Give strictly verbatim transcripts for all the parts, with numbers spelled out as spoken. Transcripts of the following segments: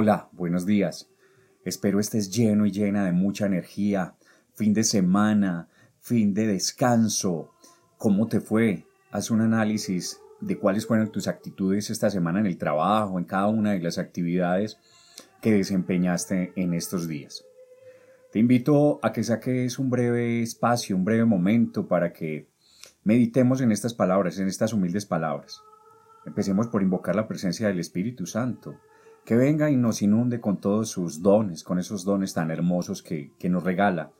Hola, buenos días. Espero estés lleno y llena de mucha energía. Fin de semana, fin de descanso. ¿Cómo te fue? Haz un análisis de cuáles fueron tus actitudes esta semana en el trabajo, en cada una de las actividades que desempeñaste en estos días. Te invito a que saques un breve espacio, un breve momento para que meditemos en estas palabras, en estas humildes palabras. Empecemos por invocar la presencia del Espíritu Santo, que venga y nos inunde con todos sus dones, con esos dones tan hermosos que, que nos regala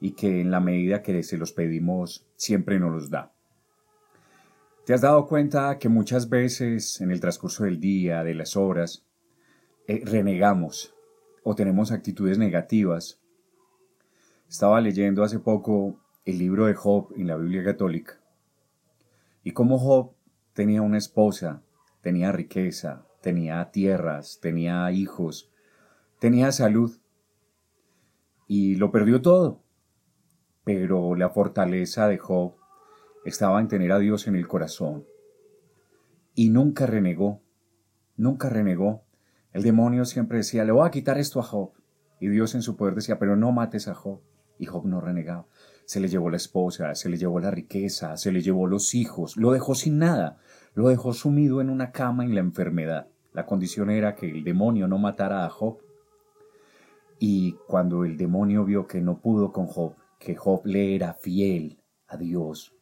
y que en la medida que se los pedimos siempre nos los da. ¿Te has dado cuenta que muchas veces en el transcurso del día, de las horas, eh, renegamos o tenemos actitudes negativas? Estaba leyendo hace poco el libro de Job en la Biblia católica y cómo Job tenía una esposa, tenía riqueza, tenía tierras, tenía hijos, tenía salud y lo perdió todo, pero la fortaleza de Job estaba en tener a Dios en el corazón. Y nunca renegó, nunca renegó. El demonio siempre decía, le voy a quitar esto a Job. Y Dios en su poder decía, pero no mates a Job. Y Job no renegaba. Se le llevó la esposa, se le llevó la riqueza, se le llevó los hijos. Lo dejó sin nada. Lo dejó sumido en una cama en la enfermedad. La condición era que el demonio no matara a Job. Y cuando el demonio vio que no pudo con Job, que Job le era fiel a Dios,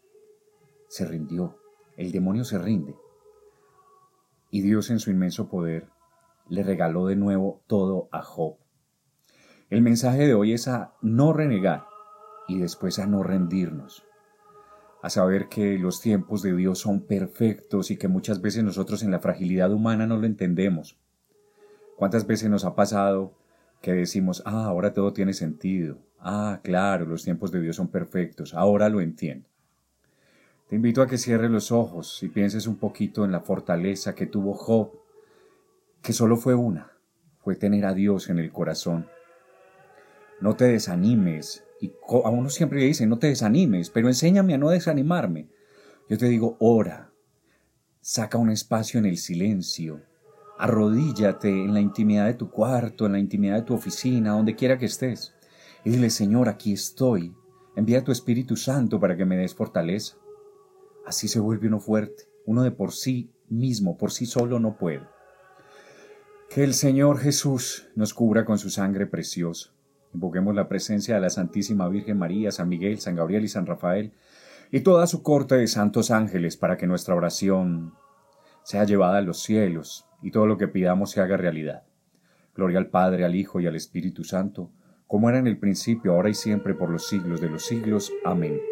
se rindió, el demonio se rinde, y Dios en su inmenso poder le regaló de nuevo todo a Job. El mensaje de hoy es a no renegar y después a no rendirnos, a saber que los tiempos de Dios son perfectos y que muchas veces nosotros en la fragilidad humana no lo entendemos. ¿Cuántas veces nos ha pasado que decimos, ah, ahora todo tiene sentido, ah, claro, los tiempos de Dios son perfectos, ahora lo entiendo? Te invito a que cierres los ojos y pienses un poquito en la fortaleza que tuvo Job, que solo fue una, fue tener a Dios en el corazón. No te desanimes, y a uno siempre le dicen, no te desanimes, pero enséñame a no desanimarme. Yo te digo, ora, saca un espacio en el silencio, arrodíllate en la intimidad de tu cuarto, en la intimidad de tu oficina, donde quiera que estés, y dile, Señor, aquí estoy, envía a tu Espíritu Santo para que me des fortaleza. Así se vuelve uno fuerte, uno de por sí mismo, por sí solo no puede. Que el Señor Jesús nos cubra con su sangre preciosa. Invoquemos la presencia de la Santísima Virgen María, San Miguel, San Gabriel y San Rafael, y toda su corte de santos ángeles para que nuestra oración sea llevada a los cielos y todo lo que pidamos se haga realidad. Gloria al Padre, al Hijo y al Espíritu Santo, como era en el principio, ahora y siempre, por los siglos de los siglos. Amén.